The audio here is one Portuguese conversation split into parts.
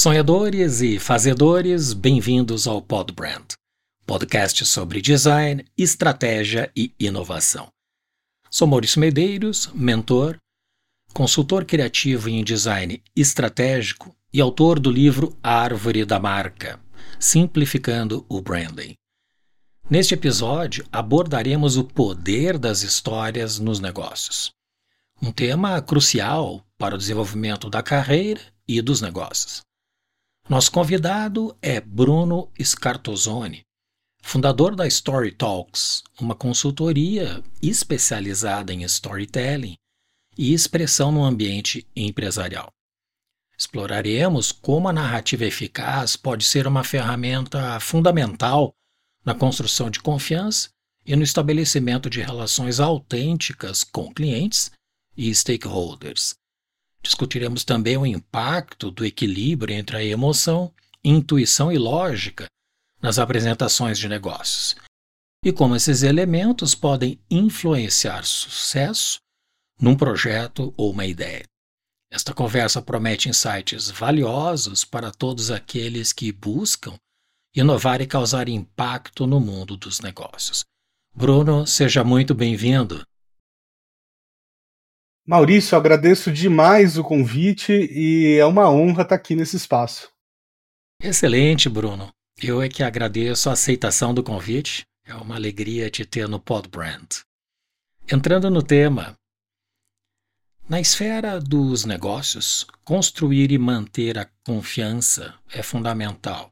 Sonhadores e fazedores, bem-vindos ao Podbrand, podcast sobre design, estratégia e inovação. Sou Maurício Medeiros, mentor, consultor criativo em design estratégico e autor do livro Árvore da Marca, simplificando o branding. Neste episódio, abordaremos o poder das histórias nos negócios, um tema crucial para o desenvolvimento da carreira e dos negócios. Nosso convidado é Bruno Scartozzoni, fundador da Storytalks, uma consultoria especializada em storytelling e expressão no ambiente empresarial. Exploraremos como a narrativa eficaz pode ser uma ferramenta fundamental na construção de confiança e no estabelecimento de relações autênticas com clientes e stakeholders. Discutiremos também o impacto do equilíbrio entre a emoção, intuição e lógica nas apresentações de negócios e como esses elementos podem influenciar sucesso num projeto ou uma ideia. Esta conversa promete insights valiosos para todos aqueles que buscam inovar e causar impacto no mundo dos negócios. Bruno, seja muito bem-vindo. Maurício, agradeço demais o convite e é uma honra estar aqui nesse espaço. Excelente, Bruno. Eu é que agradeço a aceitação do convite. É uma alegria te ter no Podbrand. Entrando no tema, na esfera dos negócios, construir e manter a confiança é fundamental.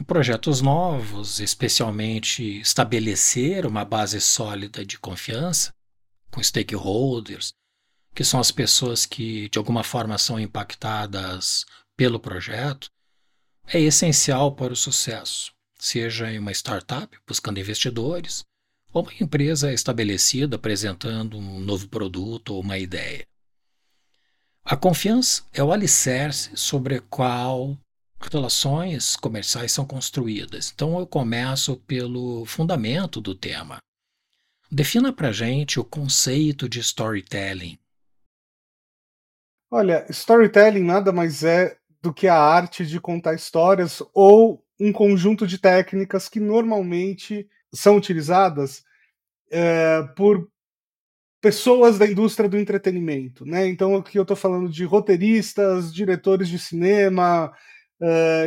Em projetos novos, especialmente estabelecer uma base sólida de confiança com stakeholders, que são as pessoas que, de alguma forma, são impactadas pelo projeto, é essencial para o sucesso, seja em uma startup buscando investidores ou uma empresa estabelecida apresentando um novo produto ou uma ideia. A confiança é o alicerce sobre o qual relações comerciais são construídas. Então, eu começo pelo fundamento do tema. Defina para a gente o conceito de storytelling. Olha, storytelling nada mais é do que a arte de contar histórias ou um conjunto de técnicas que normalmente são utilizadas por pessoas da indústria do entretenimento, né? Então aqui eu estou falando de roteiristas, diretores de cinema,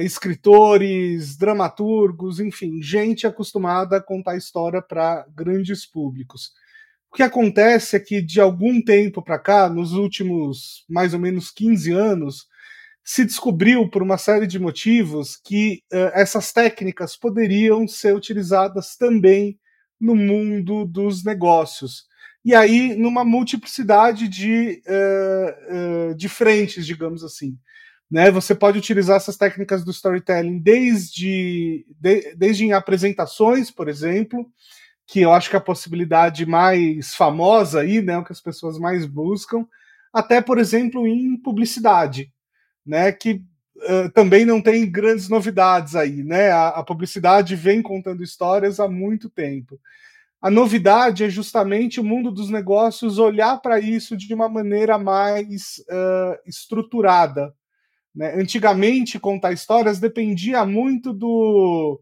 escritores, dramaturgos, enfim, gente acostumada a contar história para grandes públicos. O que acontece é que de algum tempo para cá, nos últimos mais ou menos 15 anos, se descobriu por uma série de motivos que essas técnicas poderiam ser utilizadas também no mundo dos negócios. E aí, numa multiplicidade de frentes, digamos assim. Né, você pode utilizar essas técnicas do storytelling desde em apresentações, por exemplo, que eu acho que é a possibilidade mais famosa aí, né, o que as pessoas mais buscam, até, por exemplo, em publicidade, né, que também não tem grandes novidades aí, né? A publicidade vem contando histórias há muito tempo. A novidade é justamente o mundo dos negócios olhar para isso de uma maneira mais estruturada. Antigamente, contar histórias dependia muito do,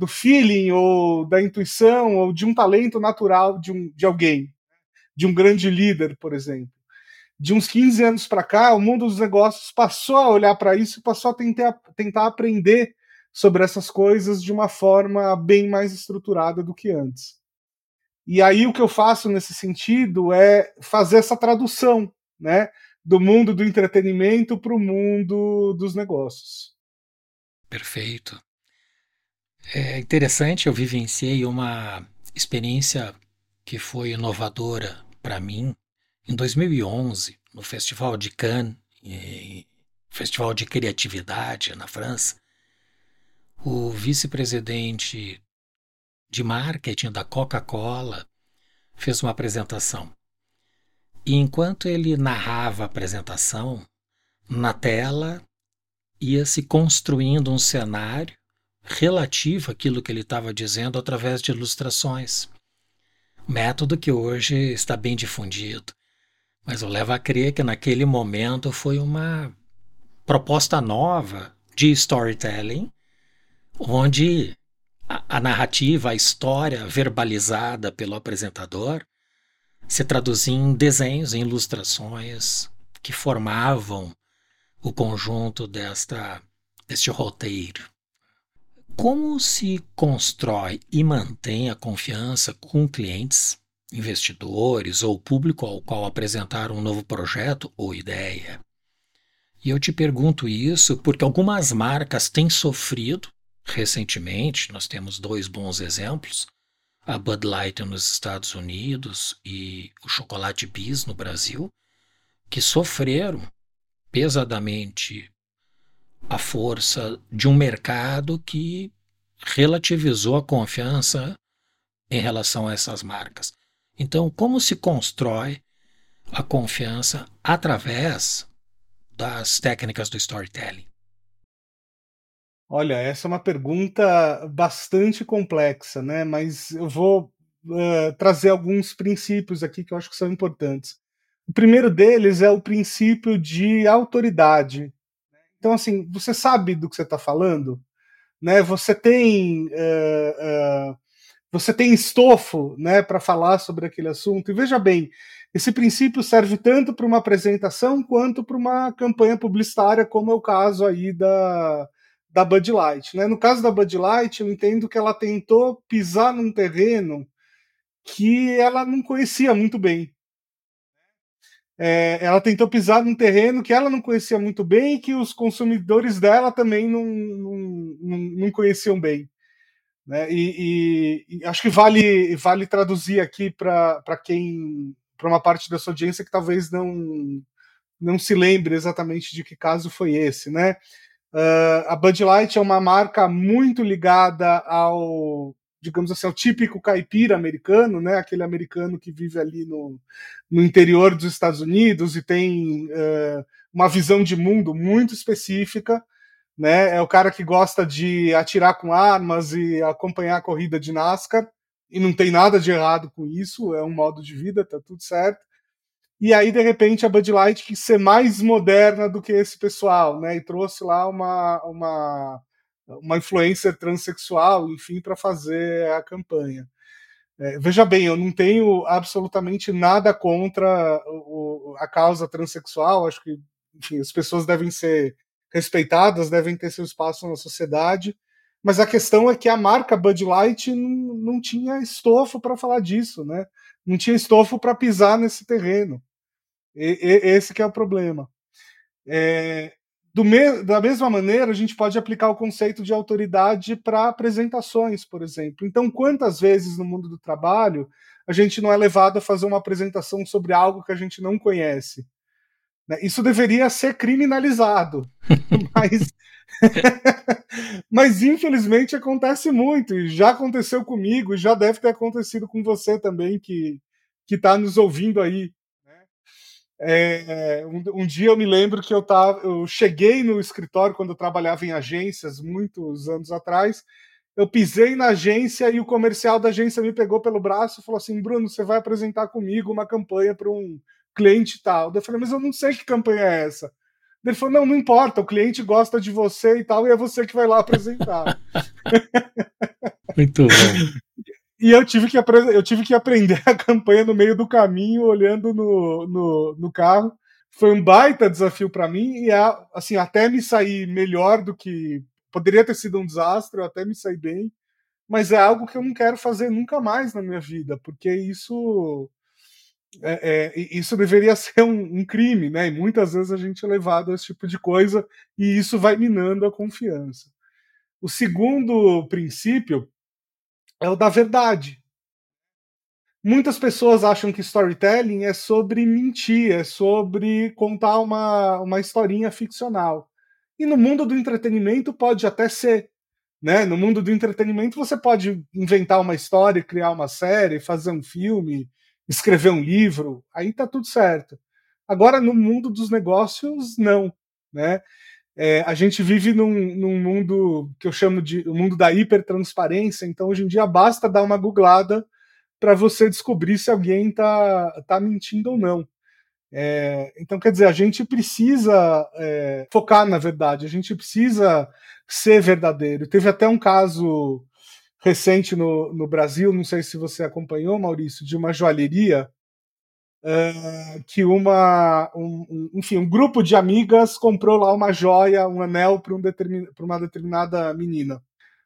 do feeling ou da intuição ou de um talento natural de alguém, de um grande líder, por exemplo. De uns 15 anos para cá, o mundo dos negócios passou a olhar para isso e passou a tentar aprender sobre essas coisas de uma forma bem mais estruturada do que antes. E aí o que eu faço nesse sentido é fazer essa tradução, né? Do mundo do entretenimento para o mundo dos negócios. Perfeito. É interessante, eu vivenciei uma experiência que foi inovadora para mim em 2011, no Festival de Cannes, Festival de Criatividade na França. O vice-presidente de marketing da Coca-Cola fez uma apresentação. E enquanto ele narrava a apresentação, na tela ia se construindo um cenário relativo àquilo que ele estava dizendo através de ilustrações. Método que hoje está bem difundido. Mas eu levo a crer que naquele momento foi uma proposta nova de storytelling, onde a narrativa, a história verbalizada pelo apresentador se traduzia em desenhos, em ilustrações que formavam o conjunto deste roteiro. Como se constrói e mantém a confiança com clientes, investidores ou público ao qual apresentar um novo projeto ou ideia? E eu te pergunto isso porque algumas marcas têm sofrido recentemente. Nós temos dois bons exemplos, a Bud Light nos Estados Unidos e o Chocolate Bis no Brasil, que sofreram pesadamente a força de um mercado que relativizou a confiança em relação a essas marcas. Então, como se constrói a confiança através das técnicas do storytelling? Olha, essa é uma pergunta bastante complexa, né? Mas eu vou trazer alguns princípios aqui que eu acho que são importantes. O primeiro deles é o princípio de autoridade. Então, assim, você sabe do que você está falando, né? Você tem estofo, né, para falar sobre aquele assunto. E veja bem, esse princípio serve tanto para uma apresentação quanto para uma campanha publicitária, como é o caso aí da Bud Light, né? No caso da Bud Light, eu entendo que ela tentou pisar num terreno que ela não conhecia muito bem. Ela tentou pisar num terreno que ela não conhecia muito bem e que os consumidores dela também não conheciam bem, né? E acho que vale traduzir aqui para uma parte da sua audiência que talvez não se lembre exatamente de que caso foi esse, né? A Bud Light é uma marca muito ligada ao típico caipira americano, né? Aquele americano que vive ali no interior dos Estados Unidos e tem uma visão de mundo muito específica, né? É o cara que gosta de atirar com armas e acompanhar a corrida de NASCAR, e não tem nada de errado com isso, é um modo de vida, tá tudo certo. E aí, de repente, a Bud Light quis ser mais moderna do que esse pessoal, né? E trouxe lá uma influencer transexual, enfim, para fazer a campanha. Veja bem, eu não tenho absolutamente nada contra a causa transexual, acho que, enfim, as pessoas devem ser respeitadas, devem ter seu espaço na sociedade, mas a questão é que a marca Bud Light não tinha estofo para falar disso, né? Não tinha estofo para pisar nesse terreno. Esse que é o problema. Da mesma maneira, a gente pode aplicar o conceito de autoridade para apresentações, por exemplo. Então, quantas vezes no mundo do trabalho a gente não é levado a fazer uma apresentação sobre algo que a gente não conhece? Isso deveria ser criminalizado, mas infelizmente acontece muito, e já aconteceu comigo, e já deve ter acontecido com você também, que está nos ouvindo aí. Um dia eu me lembro que eu cheguei no escritório quando eu trabalhava em agências, muitos anos atrás. Eu pisei na agência e o comercial da agência me pegou pelo braço e falou assim: Bruno, você vai apresentar comigo uma campanha para um cliente tal. Eu falei: mas eu não sei que campanha é essa. Ele falou: não importa, o cliente gosta de você e tal, e é você que vai lá apresentar. Muito bom. E eu tive que aprender a campanha no meio do caminho, olhando no carro. Foi um baita desafio para mim, e assim, até me sair melhor do que... Poderia ter sido um desastre, eu até me saí bem, mas é algo que eu não quero fazer nunca mais na minha vida, porque isso deveria ser um crime, né? E muitas vezes a gente é levado a esse tipo de coisa, e isso vai minando a confiança. O segundo princípio é o da verdade. Muitas pessoas acham que storytelling é sobre mentir, é sobre contar uma historinha ficcional. E no mundo do entretenimento pode até ser, né? No mundo do entretenimento você pode inventar uma história, criar uma série, fazer um filme, escrever um livro, aí tá tudo certo. Agora, no mundo dos negócios, não, né? A gente vive num mundo que eu chamo de o mundo da hipertransparência, então hoje em dia basta dar uma googlada para você descobrir se alguém tá mentindo ou não. Então, quer dizer, a gente precisa focar na verdade, a gente precisa ser verdadeiro. Teve até um caso recente no Brasil, não sei se você acompanhou, Maurício, de uma joalheria que um grupo de amigas comprou lá uma joia, um anel para uma determinada menina.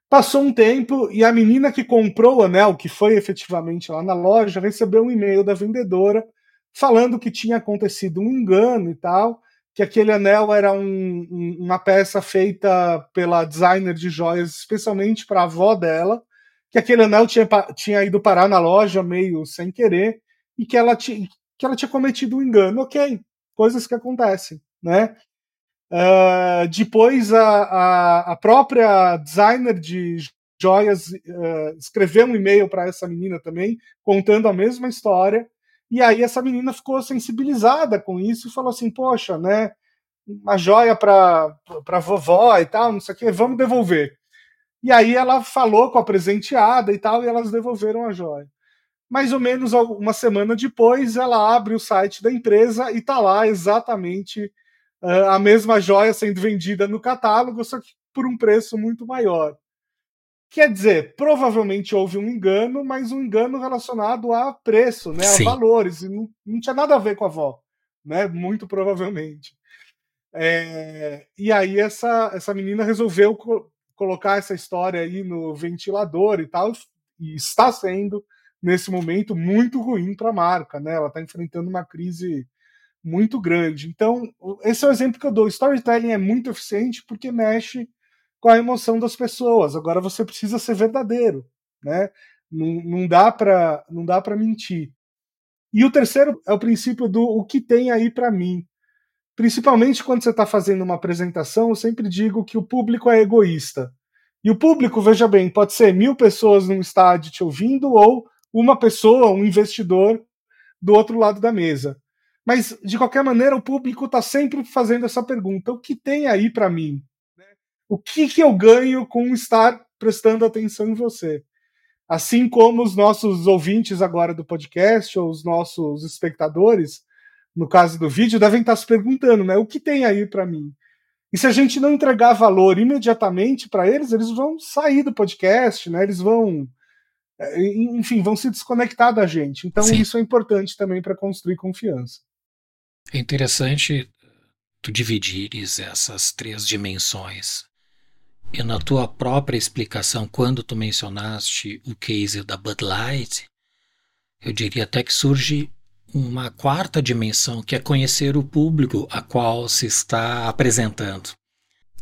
Passou um tempo e a menina que comprou o anel, que foi efetivamente lá na loja, recebeu um e-mail da vendedora falando que tinha acontecido um engano e tal, que aquele anel era uma peça feita pela designer de joias, especialmente para a avó dela, que aquele anel tinha ido parar na loja meio sem querer, e que ela tinha cometido um engano. Ok, coisas que acontecem, né? Depois a própria designer de joias escreveu um e-mail para essa menina também, contando a mesma história. E aí essa menina ficou sensibilizada com isso e falou assim, poxa, né, uma joia para vovó e tal, não sei o que, vamos devolver. E aí ela falou com a presenteada e tal, e elas devolveram a joia. Mais ou menos uma semana depois, ela abre o site da empresa e está lá exatamente a mesma joia sendo vendida no catálogo, só que por um preço muito maior. Quer dizer, provavelmente houve um engano, mas um engano relacionado a preço, né, a valores, e não tinha nada a ver com a avó, né, muito provavelmente. E aí essa menina resolveu colocar essa história aí no ventilador e tal, e está sendo, nesse momento, muito ruim para a marca, né, ela está enfrentando uma crise muito grande. Então, esse é o exemplo que eu dou, o storytelling é muito eficiente porque mexe com a emoção das pessoas. Agora você precisa ser verdadeiro, né? Não dá para mentir. E o terceiro é o princípio do o que tem aí para mim. Principalmente quando você está fazendo uma apresentação, eu sempre digo que o público é egoísta. E o público, veja bem, pode ser 1.000 pessoas num estádio te ouvindo ou uma pessoa, um investidor, do outro lado da mesa. Mas, de qualquer maneira, o público está sempre fazendo essa pergunta. O que tem aí para mim? O que eu ganho com estar prestando atenção em você? Assim como os nossos ouvintes agora do podcast, ou os nossos espectadores, no caso do vídeo, devem estar se perguntando, né? O que tem aí para mim? E se a gente não entregar valor imediatamente para eles, eles vão sair do podcast, né? Eles vão, enfim, vão se desconectar da gente. Então, Isso é importante também para construir confiança. É interessante tu dividires essas três dimensões. E na tua própria explicação, quando tu mencionaste o case da Bud Light, eu diria até que surge uma quarta dimensão, que é conhecer o público a qual se está apresentando.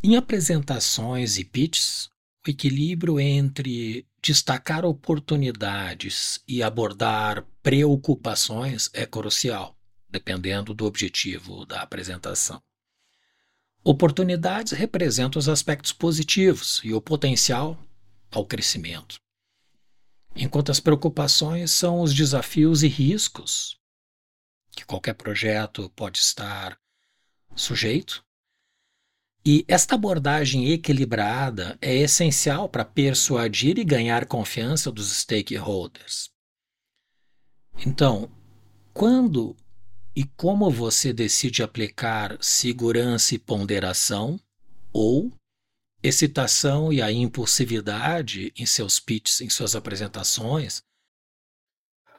Em apresentações e pitches, o equilíbrio entre destacar oportunidades e abordar preocupações é crucial, dependendo do objetivo da apresentação. Oportunidades representam os aspectos positivos e o potencial ao crescimento, enquanto as preocupações são os desafios e riscos que qualquer projeto pode estar sujeito. E esta abordagem equilibrada é essencial para persuadir e ganhar confiança dos stakeholders. Então, quando e como você decide aplicar segurança e ponderação ou excitação e a impulsividade em seus pitches, em suas apresentações?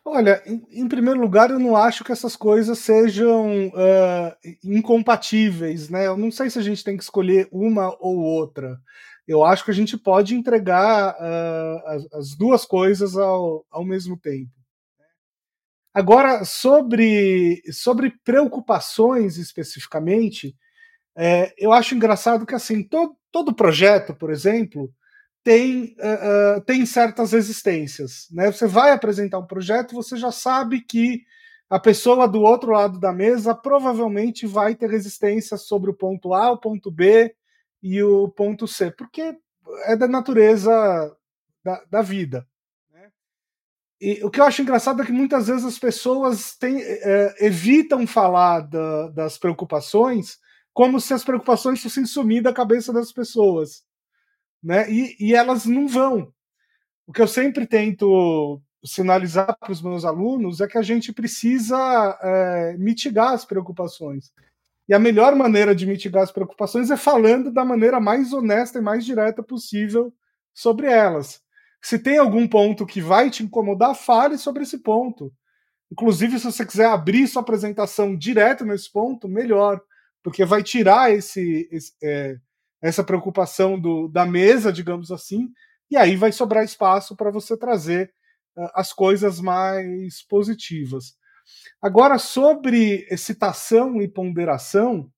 Olha, em primeiro lugar, eu não acho que essas coisas sejam incompatíveis, né? Eu não sei se a gente tem que escolher uma ou outra. Eu acho que a gente pode entregar as duas coisas ao mesmo tempo. Agora, sobre preocupações especificamente, eu acho engraçado que assim, todo projeto, por exemplo, tem certas resistências, né? Você vai apresentar um projeto, você já sabe que a pessoa do outro lado da mesa provavelmente vai ter resistência sobre o ponto A, o ponto B e o ponto C, porque é da natureza da vida. E o que eu acho engraçado é que muitas vezes as pessoas evitam falar das preocupações como se as preocupações fossem sumir da cabeça das pessoas, né? E elas não vão. O que eu sempre tento sinalizar para os meus alunos é que a gente precisa mitigar as preocupações. E a melhor maneira de mitigar as preocupações é falando da maneira mais honesta e mais direta possível sobre elas. Se tem algum ponto que vai te incomodar, fale sobre esse ponto. Inclusive, se você quiser abrir sua apresentação direto nesse ponto, melhor, porque vai tirar essa preocupação da mesa, digamos assim, e aí vai sobrar espaço para você trazer as coisas mais positivas. Agora, sobre excitação e ponderação,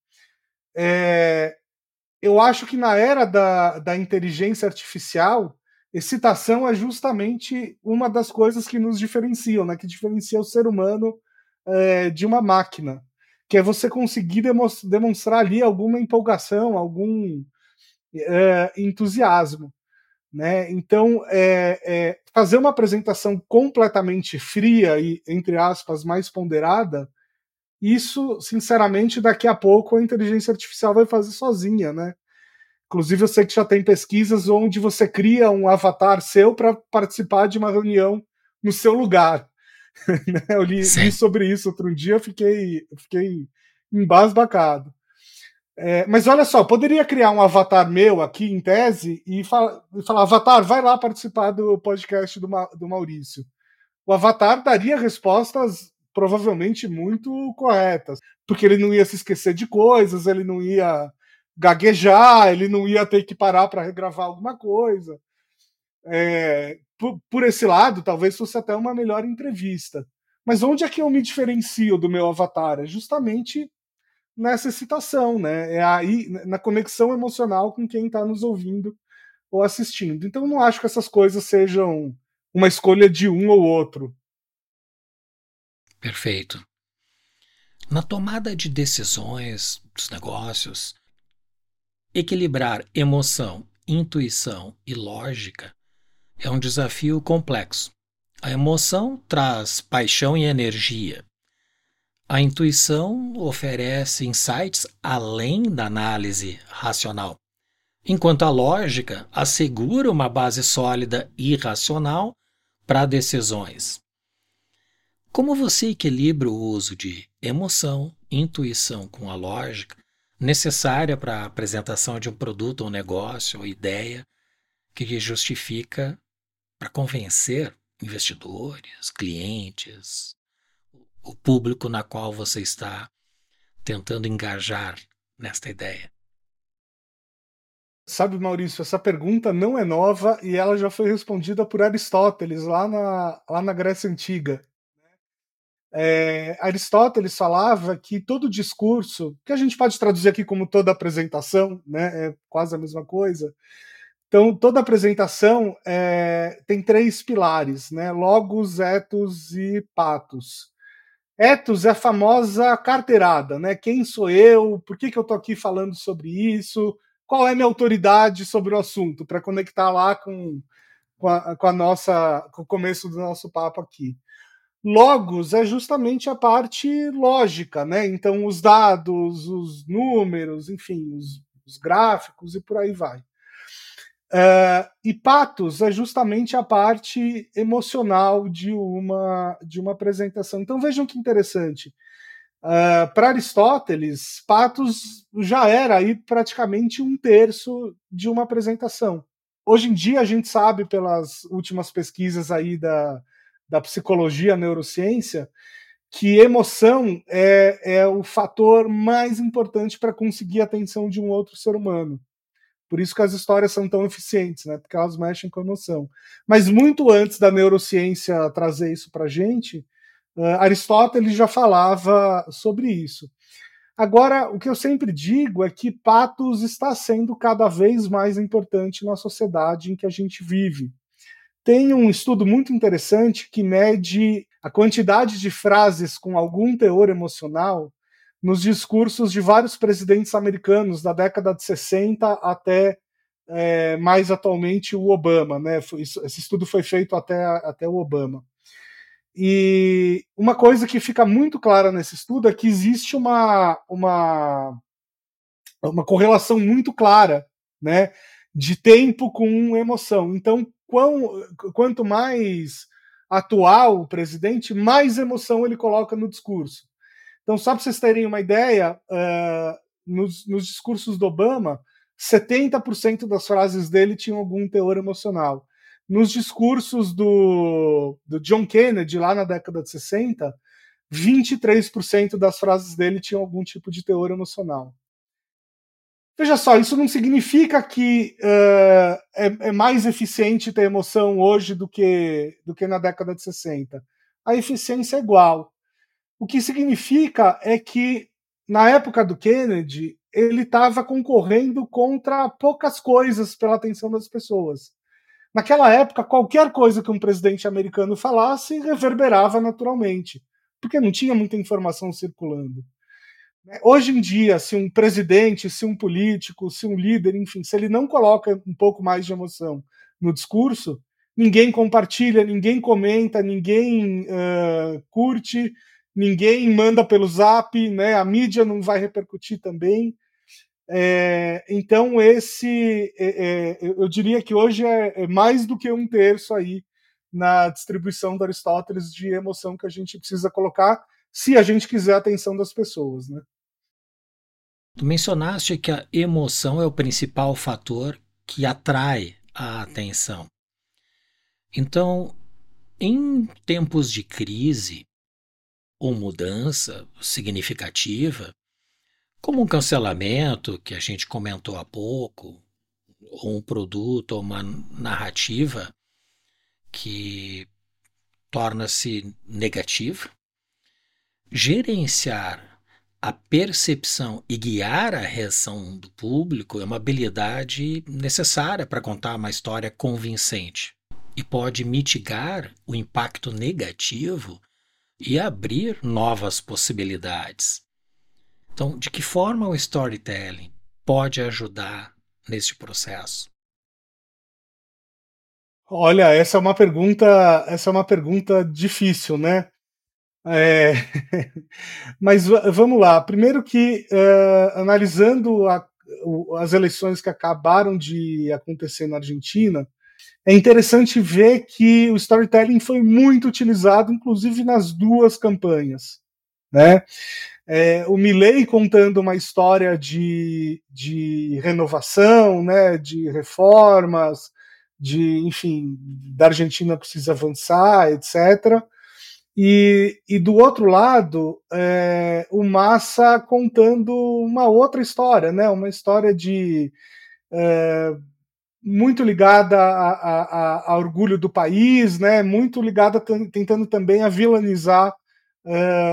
eu acho que na era da inteligência artificial, excitação é justamente uma das coisas que nos diferenciam, né? Que diferencia o ser humano de uma máquina, que é você conseguir demonstrar ali alguma empolgação, algum entusiasmo. Né? Então, fazer uma apresentação completamente fria e, entre aspas, mais ponderada, isso, sinceramente, daqui a pouco a inteligência artificial vai fazer sozinha, né? Inclusive, eu sei que já tem pesquisas onde você cria um avatar seu para participar de uma reunião no seu lugar. Eu li sobre isso outro dia, fiquei embasbacado. Mas olha só, poderia criar um avatar meu aqui em tese e falar, avatar, vai lá participar do podcast do Maurício. O avatar daria respostas provavelmente muito corretas, porque ele não ia se esquecer de coisas, ele não ia gaguejar, ele não ia ter que parar para regravar alguma coisa. Por esse lado, talvez fosse até uma melhor entrevista. Mas onde é que eu me diferencio do meu avatar? É justamente nessa excitação, né? É aí, na conexão emocional com quem está nos ouvindo ou assistindo. Então, não acho que essas coisas sejam uma escolha de um ou outro. Perfeito. Na tomada de decisões dos negócios, equilibrar emoção, intuição e lógica é um desafio complexo. A emoção traz paixão e energia. A intuição oferece insights além da análise racional, enquanto a lógica assegura uma base sólida e racional para decisões. Como você equilibra o uso de emoção, intuição com a lógica, necessária para a apresentação de um produto, um negócio ou ideia que justifica para convencer investidores, clientes, o público na qual você está tentando engajar nesta ideia? Sabe, Maurício, essa pergunta não é nova e ela já foi respondida por Aristóteles, lá na Grécia Antiga. Aristóteles falava que todo discurso, que a gente pode traduzir aqui como toda apresentação, né, é quase a mesma coisa, então toda apresentação tem três pilares, né, logos, ethos e pathos. Ethos é a famosa carteirada, né? Quem sou eu? Por que eu estou aqui falando sobre isso? Qual é a minha autoridade sobre o assunto? Para conectar lá com o começo do nosso papo aqui. Logos é justamente a parte lógica, né? Então, os dados, os números, enfim, os gráficos e por aí vai. E pathos é justamente a parte emocional de uma apresentação. Então vejam que interessante. Para Aristóteles, pathos já era aí praticamente 1/3 de uma apresentação. Hoje em dia a gente sabe pelas últimas pesquisas aí da psicologia, neurociência, que emoção é o fator mais importante para conseguir a atenção de um outro ser humano. Por isso que as histórias são tão eficientes, né? Porque elas mexem com emoção. Mas muito antes da neurociência trazer isso para a gente, Aristóteles já falava sobre isso. Agora, o que eu sempre digo é que pathos está sendo cada vez mais importante na sociedade em que a gente vive. Tem um estudo muito interessante que mede a quantidade de frases com algum teor emocional nos discursos de vários presidentes americanos da década de 60 até mais atualmente o Obama, né? Esse estudo foi feito até o Obama. E uma coisa que fica muito clara nesse estudo é que existe uma correlação muito clara, né, de tempo com emoção. Então, quanto mais atual presidente, mais emoção ele coloca no discurso. Então, só para vocês terem uma ideia, nos discursos do Obama, 70% das frases dele tinham algum teor emocional. Nos discursos do John Kennedy, lá na década de 60, 23% das frases dele tinham algum tipo de teor emocional. Veja só, isso não significa que é mais eficiente ter emoção hoje do que na década de 60. A eficiência é igual. O que significa é que, na época do Kennedy, ele estava concorrendo contra poucas coisas pela atenção das pessoas. Naquela época, qualquer coisa que um presidente americano falasse reverberava naturalmente, porque não tinha muita informação circulando. Hoje em dia, se um presidente, se um político, se um líder, enfim, se ele não coloca um pouco mais de emoção no discurso, ninguém compartilha, ninguém comenta, ninguém curte, ninguém manda pelo zap, né? A mídia não vai repercutir também. Então, eu diria que hoje é mais do que um terço aí na distribuição do Aristóteles de emoção que a gente precisa colocar se a gente quiser a atenção das pessoas, né? Tu mencionaste que a emoção é o principal fator que atrai a atenção. Então, em tempos de crise ou mudança significativa, como um cancelamento, que a gente comentou há pouco, ou um produto, ou uma narrativa que torna-se negativa, gerenciar a percepção e guiar a reação do público é uma habilidade necessária para contar uma história convincente e pode mitigar o impacto negativo e abrir novas possibilidades. Então, de que forma o storytelling pode ajudar neste processo? Olha, essa é uma pergunta difícil, né? Mas vamos lá. Primeiro que, analisando as eleições que acabaram de acontecer na Argentina, é interessante ver que o storytelling foi muito utilizado, inclusive nas duas campanhas, né? O Milei contando uma história de renovação, né, de reformas, enfim, da Argentina precisa avançar, etc. E do outro lado, o Massa contando uma outra história, né, uma história muito ligada ao orgulho do país, né, muito ligada tentando também a vilanizar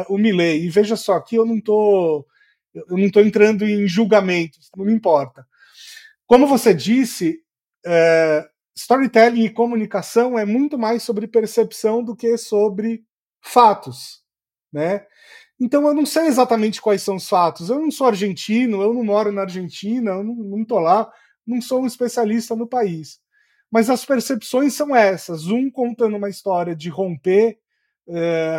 o Milei. E veja só, aqui eu não tô entrando em julgamentos, não me importa. Como você disse, storytelling e comunicação é muito mais sobre percepção do que sobre fatos, né? Então eu não sei exatamente quais são os fatos, eu não sou argentino, eu não moro na Argentina, eu não tô lá, não sou um especialista no país. Mas as percepções são essas, um contando uma história de romper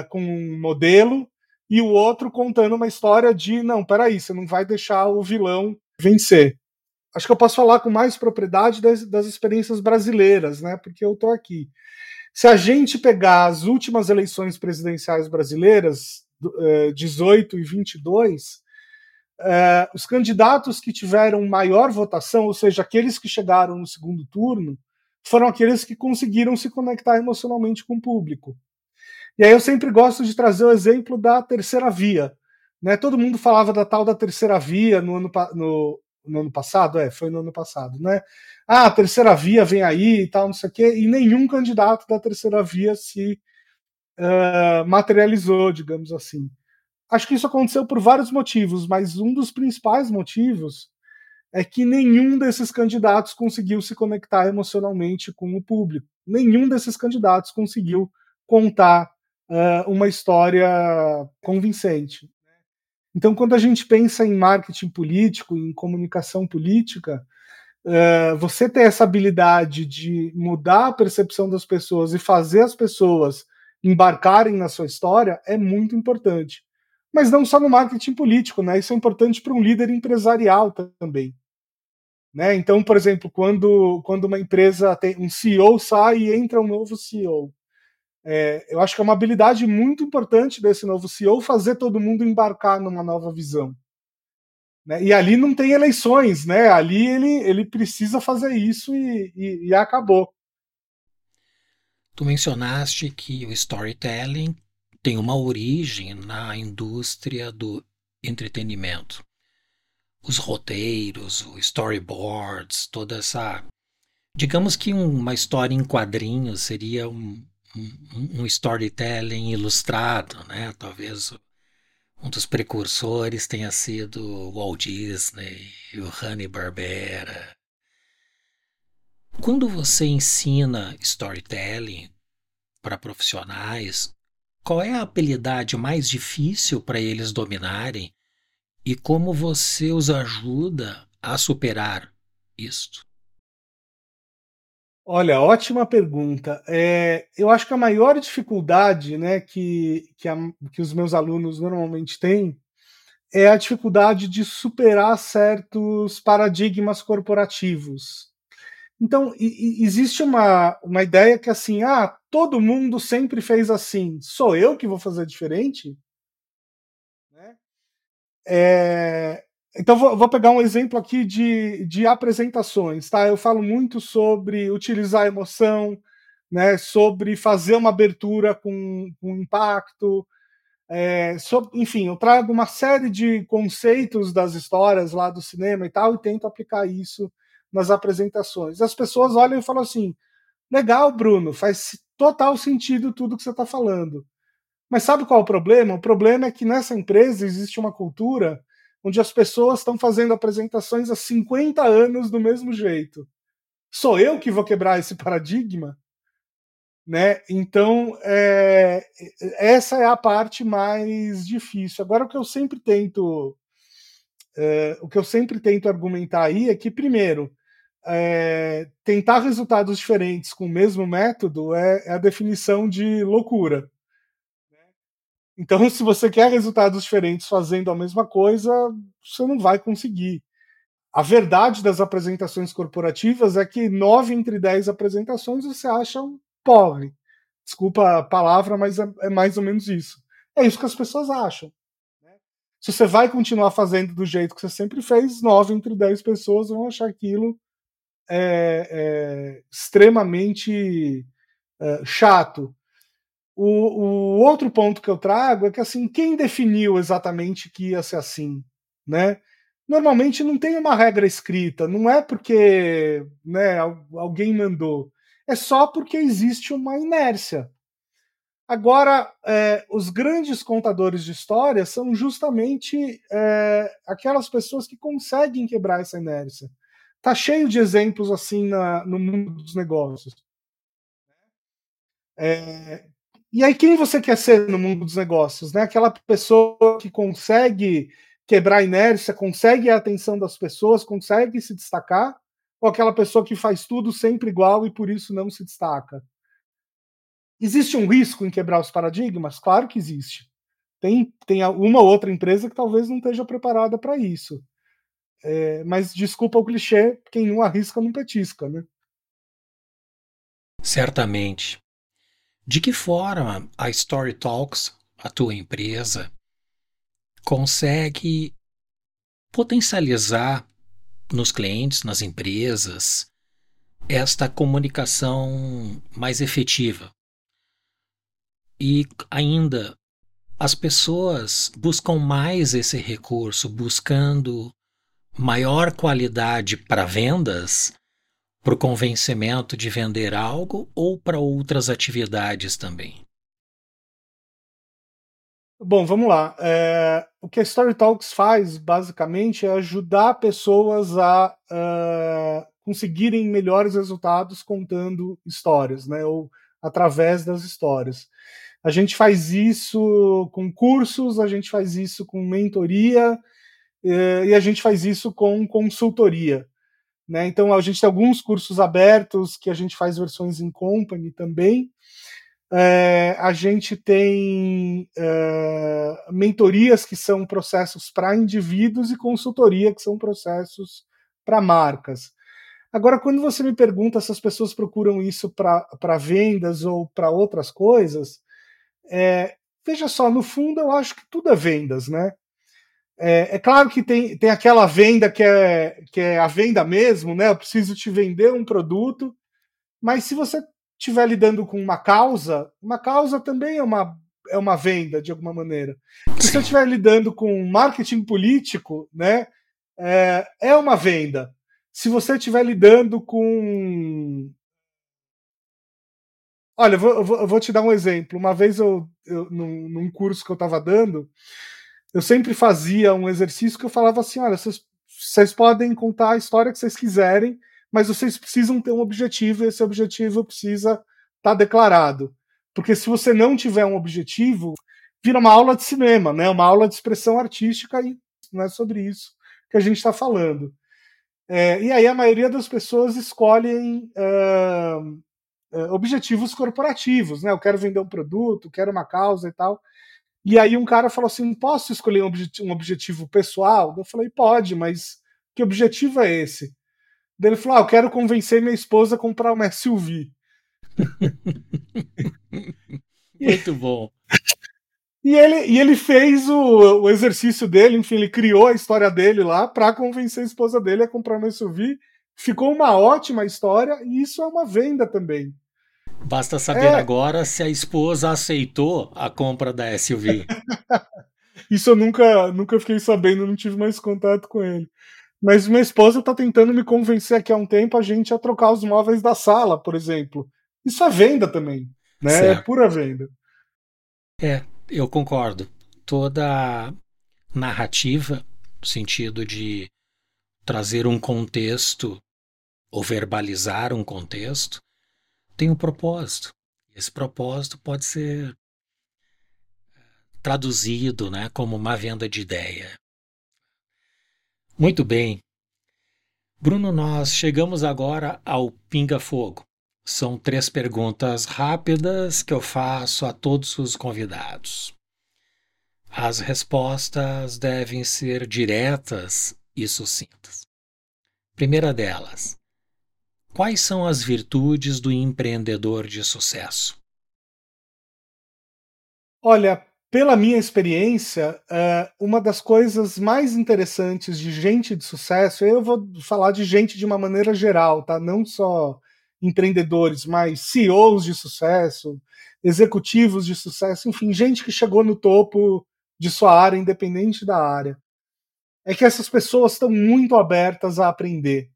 com um modelo, e o outro contando uma história de, não, peraí, você não vai deixar o vilão vencer. Acho que eu posso falar com mais propriedade das experiências brasileiras, né, porque eu estou aqui. Se a gente pegar as últimas eleições presidenciais brasileiras, 18 e 22, os candidatos que tiveram maior votação, ou seja, aqueles que chegaram no segundo turno, foram aqueles que conseguiram se conectar emocionalmente com o público. E aí eu sempre gosto de trazer o exemplo da terceira via, né? Todo mundo falava da tal da terceira via no ano passado, foi no ano passado, né? Ah, a terceira via vem aí e tal, não sei o quê, e nenhum candidato da terceira via se materializou, digamos assim. Acho que isso aconteceu por vários motivos, mas um dos principais motivos é que nenhum desses candidatos conseguiu se conectar emocionalmente com o público. Nenhum desses candidatos conseguiu contar uma história convincente. Então, quando a gente pensa em marketing político, em comunicação política, você ter essa habilidade de mudar a percepção das pessoas e fazer as pessoas embarcarem na sua história é muito importante. Mas não só no marketing político, né? Isso é importante para um líder empresarial também, né? Então, por exemplo, quando uma empresa tem um CEO sai e entra um novo CEO, eu acho que é uma habilidade muito importante desse novo CEO fazer todo mundo embarcar numa nova visão. Né? E ali não tem eleições, né? Ali ele precisa fazer isso e acabou. Tu mencionaste que o storytelling tem uma origem na indústria do entretenimento. Os roteiros, os storyboards, toda essa... Digamos que uma história em quadrinhos seria um storytelling ilustrado, né? Talvez um dos precursores tenha sido o Walt Disney, o Hanna-Barbera. Quando você ensina storytelling para profissionais, qual é a habilidade mais difícil para eles dominarem e como você os ajuda a superar isto? Olha, ótima pergunta. Eu acho que a maior dificuldade, né, que os meus alunos normalmente têm é a dificuldade de superar certos paradigmas corporativos. Então, existe uma ideia que assim, todo mundo sempre fez assim, sou eu que vou fazer diferente? Né? Então, vou pegar um exemplo aqui de apresentações, tá? Eu falo muito sobre utilizar a emoção, né? Sobre fazer uma abertura com impacto, enfim, eu trago uma série de conceitos das histórias lá do cinema e tal, e tento aplicar isso nas apresentações. As pessoas olham e falam assim, legal, Bruno, faz total sentido tudo que você está falando. Mas sabe qual é o problema? O problema é que nessa empresa existe uma cultura onde as pessoas estão fazendo apresentações há 50 anos do mesmo jeito. Sou eu que vou quebrar esse paradigma? Né? Então, essa é a parte mais difícil. Agora, o que eu sempre tento argumentar aí é que, primeiro, tentar resultados diferentes com o mesmo método é a definição de loucura. Então, se você quer resultados diferentes fazendo a mesma coisa, você não vai conseguir. A verdade das apresentações corporativas é que 9 entre 10 apresentações você acha um porre. Desculpa a palavra, mas é mais ou menos isso. É isso que as pessoas acham. Se você vai continuar fazendo do jeito que você sempre fez, 9 entre 10 pessoas vão achar aquilo extremamente chato. O outro ponto que eu trago é que, assim, quem definiu exatamente que ia ser assim? Né? Normalmente não tem uma regra escrita, não é porque, né, alguém mandou, é só porque existe uma inércia. Agora, os grandes contadores de história são justamente aquelas pessoas que conseguem quebrar essa inércia. Está cheio de exemplos assim no mundo dos negócios. E aí, quem você quer ser no mundo dos negócios? Né? Aquela pessoa que consegue quebrar a inércia, consegue a atenção das pessoas, consegue se destacar, ou aquela pessoa que faz tudo sempre igual e por isso não se destaca? Existe um risco em quebrar os paradigmas? Claro que existe. Tem uma ou outra empresa que talvez não esteja preparada para isso. Mas, desculpa o clichê, quem não arrisca não petisca, né? Certamente. De que forma a Storytalks, a tua empresa, consegue potencializar nos clientes, nas empresas, esta comunicação mais efetiva? E ainda, as pessoas buscam mais esse recurso, buscando maior qualidade para vendas, para o convencimento de vender algo ou para outras atividades também? Bom, vamos lá. O que a Storytalks faz, basicamente, é ajudar pessoas a conseguirem melhores resultados contando histórias, né? Ou através das histórias. A gente faz isso com cursos, a gente faz isso com mentoria e a gente faz isso com consultoria. Né? Então, a gente tem alguns cursos abertos que a gente faz versões in company também. A gente tem mentorias que são processos para indivíduos e consultoria que são processos para marcas. Agora, quando você me pergunta se as pessoas procuram isso para vendas ou para outras coisas, veja só, no fundo eu acho que tudo é vendas, né? É claro que tem aquela venda que é a venda mesmo, né? Eu preciso te vender um produto, mas se você estiver lidando com uma causa também é uma venda, de alguma maneira. Se você estiver lidando com marketing político, né? É uma venda. Se você estiver lidando com... Olha, eu vou te dar um exemplo. Uma vez, eu num curso que eu estava dando, eu sempre fazia um exercício que eu falava assim, olha, vocês podem contar a história que vocês quiserem, mas vocês precisam ter um objetivo, e esse objetivo precisa estar declarado. Porque se você não tiver um objetivo, vira uma aula de cinema, né? Uma aula de expressão artística, e não é sobre isso que a gente está falando. E aí a maioria das pessoas escolhem objetivos corporativos, né? Eu quero vender um produto, quero uma causa e tal. E aí um cara falou assim, posso escolher um objetivo pessoal? Eu falei, pode, mas que objetivo é esse? Daí ele falou, eu quero convencer minha esposa a comprar uma SUV. Muito bom. E ele fez o exercício dele, enfim, ele criou a história dele lá para convencer a esposa dele a comprar uma SUV. Ficou uma ótima história e isso é uma venda também. Basta saber agora se a esposa aceitou a compra da SUV. Isso eu nunca fiquei sabendo, não tive mais contato com ele. Mas minha esposa está tentando me convencer aqui há um tempo a gente a trocar os móveis da sala, por exemplo. Isso é venda também, né? Certo. É pura venda. Eu concordo. Toda narrativa, no sentido de trazer um contexto ou verbalizar um contexto, tem um propósito. Esse propósito pode ser traduzido, né, como uma venda de ideia. Muito bem. Bruno, nós chegamos agora ao Pinga Fogo. São 3 perguntas rápidas que eu faço a todos os convidados. As respostas devem ser diretas e sucintas. Primeira delas, quais são as virtudes do empreendedor de sucesso? Olha, pela minha experiência, uma das coisas mais interessantes de gente de sucesso, eu vou falar de gente de uma maneira geral, tá? Não só empreendedores, mas CEOs de sucesso, executivos de sucesso, enfim, gente que chegou no topo de sua área, independente da área. É que essas pessoas estão muito abertas a aprender,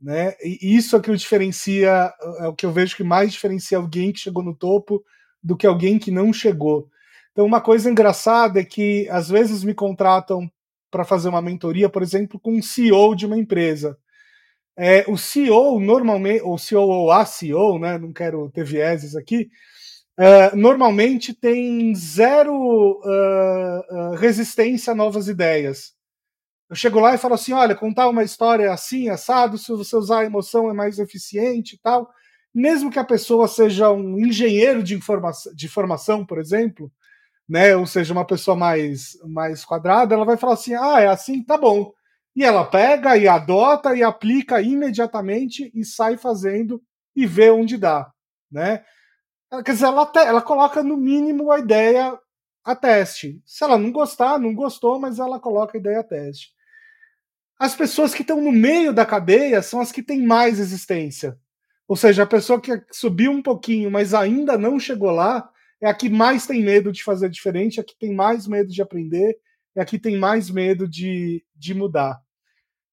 né? E isso é que o diferencia, é o que eu vejo que mais diferencia alguém que chegou no topo do que alguém que não chegou. Então, uma coisa engraçada é que às vezes me contratam para fazer uma mentoria, por exemplo, com um CEO de uma empresa. O CEO, normalmente, ou CEO ou a CEO, né, não quero ter vieses aqui, normalmente tem zero resistência a novas ideias. Eu chego lá e falo assim, olha, contar uma história assim, assado, se você usar a emoção é mais eficiente e tal. Mesmo que a pessoa seja um engenheiro de formação, por exemplo, né, ou seja, uma pessoa mais quadrada, ela vai falar assim, é assim, tá bom. E ela pega e adota e aplica imediatamente e sai fazendo e vê onde dá, né? Quer dizer, ela coloca no mínimo a ideia a teste. Se ela não gostar, não gostou, mas ela coloca a ideia a teste. As pessoas que estão no meio da cadeia são as que têm mais resistência. Ou seja, a pessoa que subiu um pouquinho, mas ainda não chegou lá, é a que mais tem medo de fazer diferente, é a que tem mais medo de aprender, é a que tem mais medo de mudar.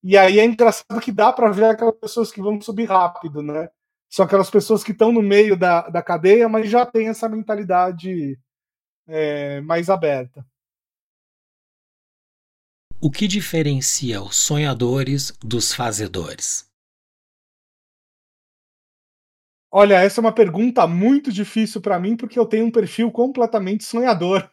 E aí é engraçado que dá para ver aquelas pessoas que vão subir rápido, né? São aquelas pessoas que estão no meio da cadeia, mas já tem essa mentalidade mais aberta. O que diferencia os sonhadores dos fazedores? Olha, essa é uma pergunta muito difícil para mim, porque eu tenho um perfil completamente sonhador.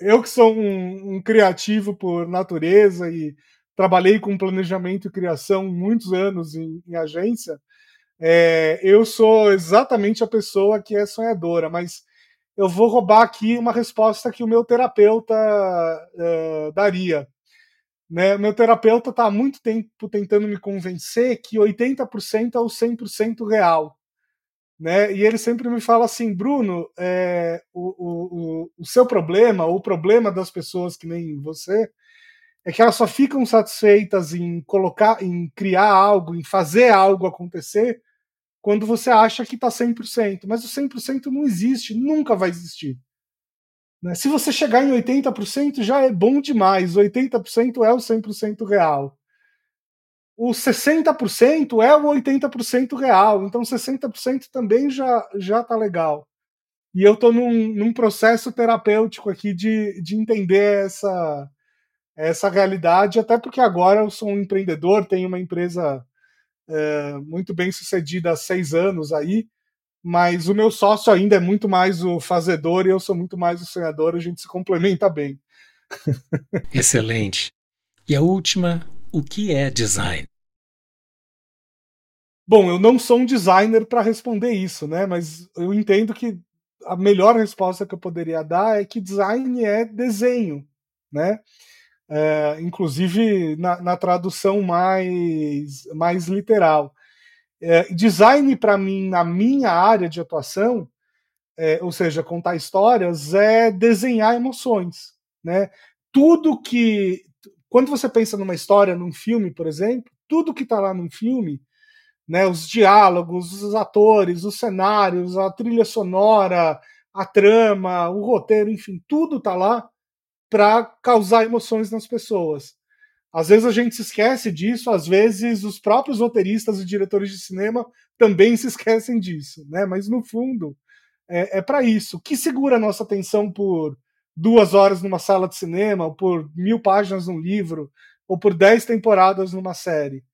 Eu que sou um criativo por natureza e trabalhei com planejamento e criação muitos anos em agência, eu sou exatamente a pessoa que é sonhadora, mas eu vou roubar aqui uma resposta que o meu terapeuta daria. Né? Meu terapeuta está há muito tempo tentando me convencer que 80% é o 100% real. Né? E ele sempre me fala assim, Bruno, o seu problema, ou o problema das pessoas que nem você, é que elas só ficam satisfeitas em colocar, em criar algo, em fazer algo acontecer, quando você acha que está 100%. Mas o 100% não existe, nunca vai existir. Né? Se você chegar em 80%, já é bom demais. 80% é o 100% real. O 60% é o 80% real, então 60% também já tá legal. E eu tô num processo terapêutico aqui de entender essa realidade, até porque agora eu sou um empreendedor, tenho uma empresa muito bem sucedida há 6 anos aí, mas o meu sócio ainda é muito mais o fazedor e eu sou muito mais o sonhador, a gente se complementa bem. Excelente. E a última... O que é design? Bom, eu não sou um designer para responder isso, né? Mas eu entendo que a melhor resposta que eu poderia dar é que design é desenho, né? Inclusive na tradução mais literal. Design, para mim, na minha área de atuação, ou seja, contar histórias, é desenhar emoções, né? Tudo que... Quando você pensa numa história, num filme, por exemplo, tudo que está lá num filme, né, os diálogos, os atores, os cenários, a trilha sonora, a trama, o roteiro, enfim, tudo está lá para causar emoções nas pessoas. Às vezes a gente se esquece disso, às vezes os próprios roteiristas e diretores de cinema também se esquecem disso, né? Mas no fundo é para isso. O que segura a nossa atenção por 2 horas numa sala de cinema, ou por 1000 páginas num livro, ou por 10 temporadas numa série.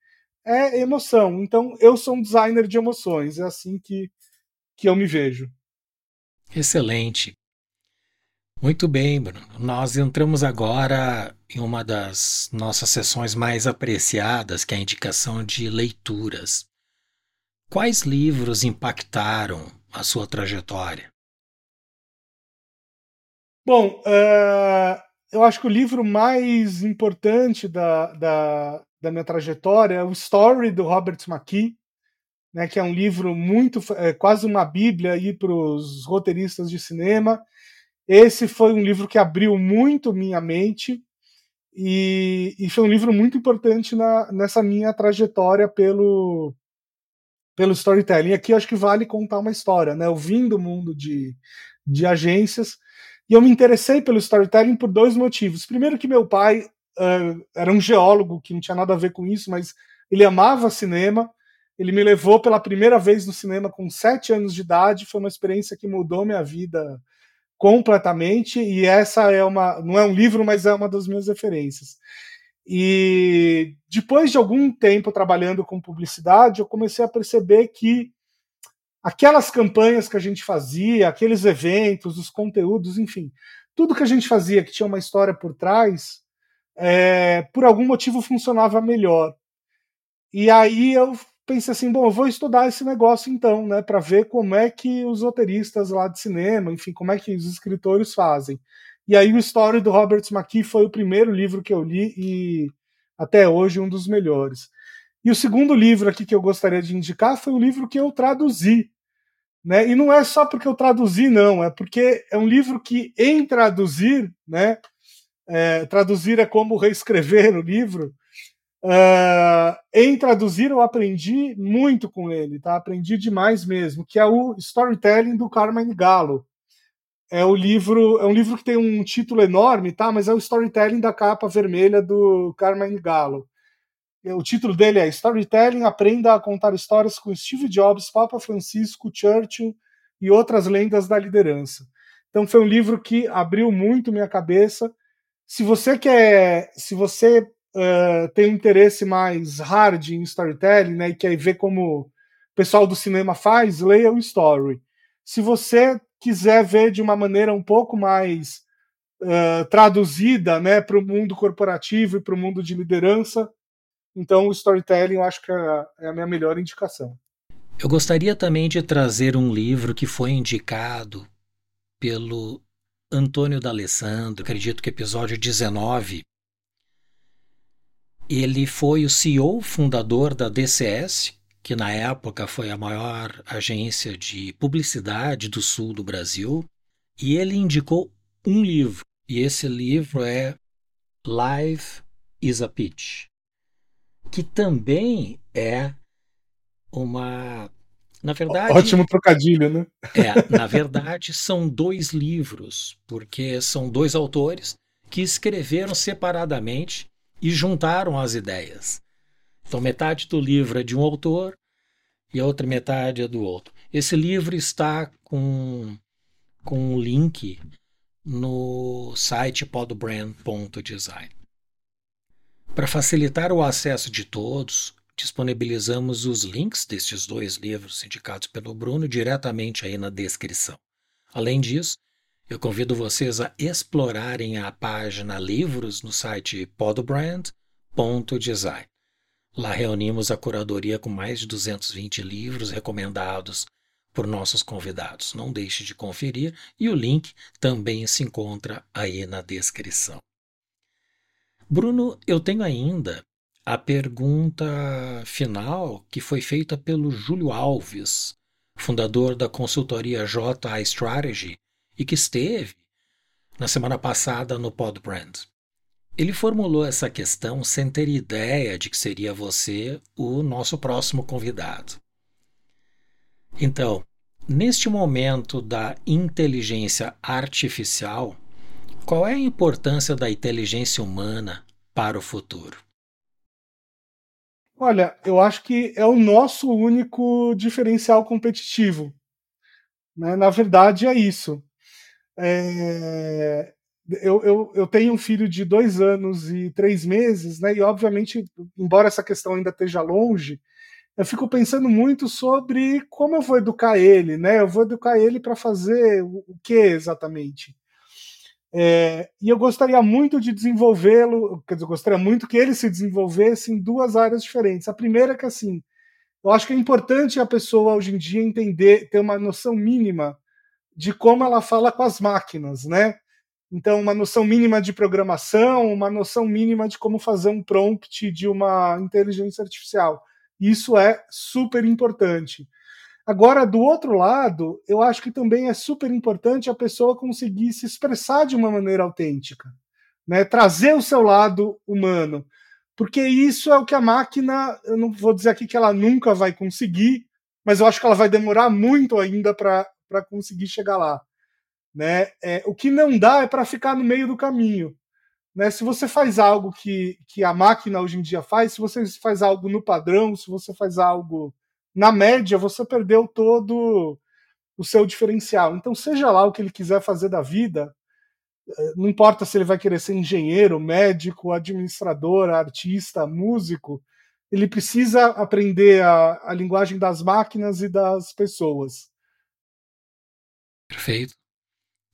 É emoção. Então, eu sou um designer de emoções. É assim que eu me vejo. Excelente. Muito bem, Bruno. Nós entramos agora em uma das nossas sessões mais apreciadas, que é a indicação de leituras. Quais livros impactaram a sua trajetória? Bom, eu acho que o livro mais importante da minha trajetória é o Story, do Robert McKee, né, que é um livro muito, quase uma bíblia aí para os roteiristas de cinema. Esse foi um livro que abriu muito minha mente e foi um livro muito importante nessa minha trajetória pelo storytelling. Aqui eu acho que vale contar uma história, né? Eu vim do mundo de agências, e eu me interessei pelo storytelling por 2 motivos. Primeiro que meu pai era um geólogo, que não tinha nada a ver com isso, mas ele amava cinema. Ele me levou pela primeira vez no cinema com 7 anos de idade. Foi uma experiência que mudou minha vida completamente. E essa não é um livro, mas é uma das minhas referências. E depois de algum tempo trabalhando com publicidade, eu comecei a perceber que aquelas campanhas que a gente fazia, aqueles eventos, os conteúdos, enfim, tudo que a gente fazia que tinha uma história por trás, por algum motivo funcionava melhor. E aí eu pensei assim, bom, eu vou estudar esse negócio então, né, para ver como é que os roteiristas lá de cinema, enfim, como é que os escritores fazem. E aí o Story, do Robert McKee, foi o primeiro livro que eu li e até hoje um dos melhores. E o segundo livro aqui que eu gostaria de indicar foi um livro que eu traduzi. Né? E não é só porque eu traduzi, não. É porque é um livro que, em traduzir, né? Traduzir é como reescrever o livro. Em traduzir, eu aprendi muito com ele. Tá? Aprendi demais mesmo. Que é o Storytelling, do Carmine Gallo. É um livro que tem um título enorme, tá? Mas é o Storytelling da capa vermelha, do Carmine Gallo. O título dele é Storytelling, Aprenda a Contar Histórias com Steve Jobs, Papa Francisco, Churchill e Outras Lendas da Liderança. Então foi um livro que abriu muito minha cabeça. Se você tem um interesse mais hard em storytelling, né, e quer ver como o pessoal do cinema faz, leia o Story. Se você quiser ver de uma maneira um pouco mais traduzida, né, para o mundo corporativo e para o mundo de liderança, então o storytelling eu acho que é a minha melhor indicação. Eu gostaria também de trazer um livro que foi indicado pelo Antônio D'Alessandro, acredito que episódio 19, Ele foi o CEO fundador da DCS, que na época foi a maior agência de publicidade do sul do Brasil, e ele indicou um livro, e esse livro é Life is a Pitch, que também é uma... Na verdade, ótimo trocadilho, né? Na verdade, são dois livros, porque são dois autores que escreveram separadamente e juntaram as ideias. Então, metade do livro é de um autor e a outra metade é do outro. Esse livro está com um link no site podbrand.design. Para facilitar o acesso de todos, disponibilizamos os links destes dois livros indicados pelo Bruno diretamente aí na descrição. Além disso, eu convido vocês a explorarem a página Livros no site podbrand.design. Lá reunimos a curadoria com mais de 220 livros recomendados por nossos convidados. Não deixe de conferir e o link também se encontra aí na descrição. Bruno, eu tenho ainda a pergunta final que foi feita pelo Júlio Alves, fundador da consultoria JA Strategy e que esteve na semana passada no Podbrand. Ele formulou essa questão sem ter ideia de que seria você o nosso próximo convidado. Então, neste momento da inteligência artificial, qual é a importância da inteligência humana para o futuro? Olha, eu acho que é o nosso único diferencial competitivo, né? Na verdade, é isso. Eu tenho um filho de 2 anos e 3 meses, né? E, obviamente, embora essa questão ainda esteja longe, eu fico pensando muito sobre como eu vou educar ele, né? Eu vou educar ele para fazer o que exatamente? E eu gostaria muito de desenvolvê-lo, quer dizer, eu gostaria muito que ele se desenvolvesse em 2 áreas diferentes. A primeira é que, assim, eu acho que é importante a pessoa hoje em dia entender, ter uma noção mínima de como ela fala com as máquinas, né? Então, uma noção mínima de programação, uma noção mínima de como fazer um prompt de uma inteligência artificial. Isso é super importante. Agora, do outro lado, eu acho que também é super importante a pessoa conseguir se expressar de uma maneira autêntica, né? Trazer o seu lado humano, porque isso é o que a máquina, eu não vou dizer aqui que ela nunca vai conseguir, mas eu acho que ela vai demorar muito ainda para conseguir chegar lá, né? O que não dá é para ficar no meio do caminho, né? Se você faz algo que a máquina hoje em dia faz, se você faz algo no padrão, se você faz algo na média, você perdeu todo o seu diferencial. Então, seja lá o que ele quiser fazer da vida, não importa se ele vai querer ser engenheiro, médico, administrador, artista, músico, ele precisa aprender a linguagem das máquinas e das pessoas. Perfeito.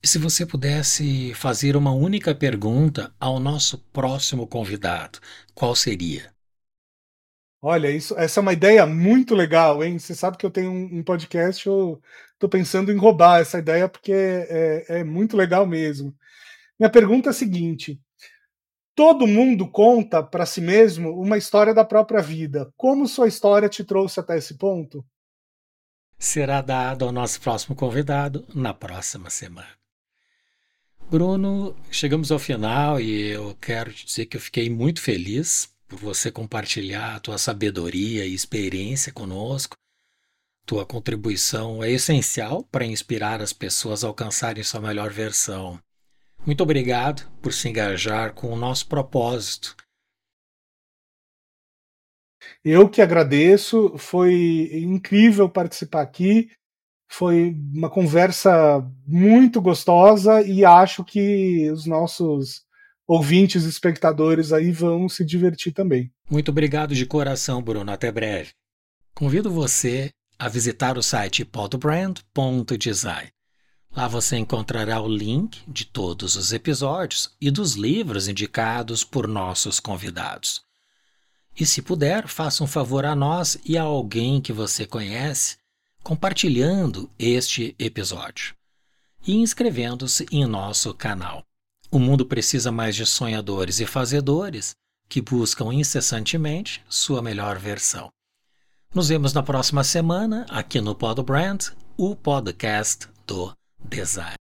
E se você pudesse fazer uma única pergunta ao nosso próximo convidado, qual seria? Olha, essa é uma ideia muito legal, hein? Você sabe que eu tenho um podcast, eu estou pensando em roubar essa ideia porque é muito legal mesmo. Minha pergunta é a seguinte: todo mundo conta para si mesmo uma história da própria vida. Como sua história te trouxe até esse ponto? Será dado ao nosso próximo convidado na próxima semana. Bruno, chegamos ao final e eu quero te dizer que eu fiquei muito feliz por você compartilhar a tua sabedoria e experiência conosco. Tua contribuição é essencial para inspirar as pessoas a alcançarem sua melhor versão. Muito obrigado por se engajar com o nosso propósito. Eu que agradeço, foi incrível participar aqui, foi uma conversa muito gostosa e acho que os nossos ouvintes e espectadores aí vão se divertir também. Muito obrigado de coração, Bruno. Até breve. Convido você a visitar o site podbrand.design. Lá você encontrará o link de todos os episódios e dos livros indicados por nossos convidados. E se puder, faça um favor a nós e a alguém que você conhece compartilhando este episódio e inscrevendo-se em nosso canal. O mundo precisa mais de sonhadores e fazedores que buscam incessantemente sua melhor versão. Nos vemos na próxima semana, aqui no Podbrand, o podcast do design.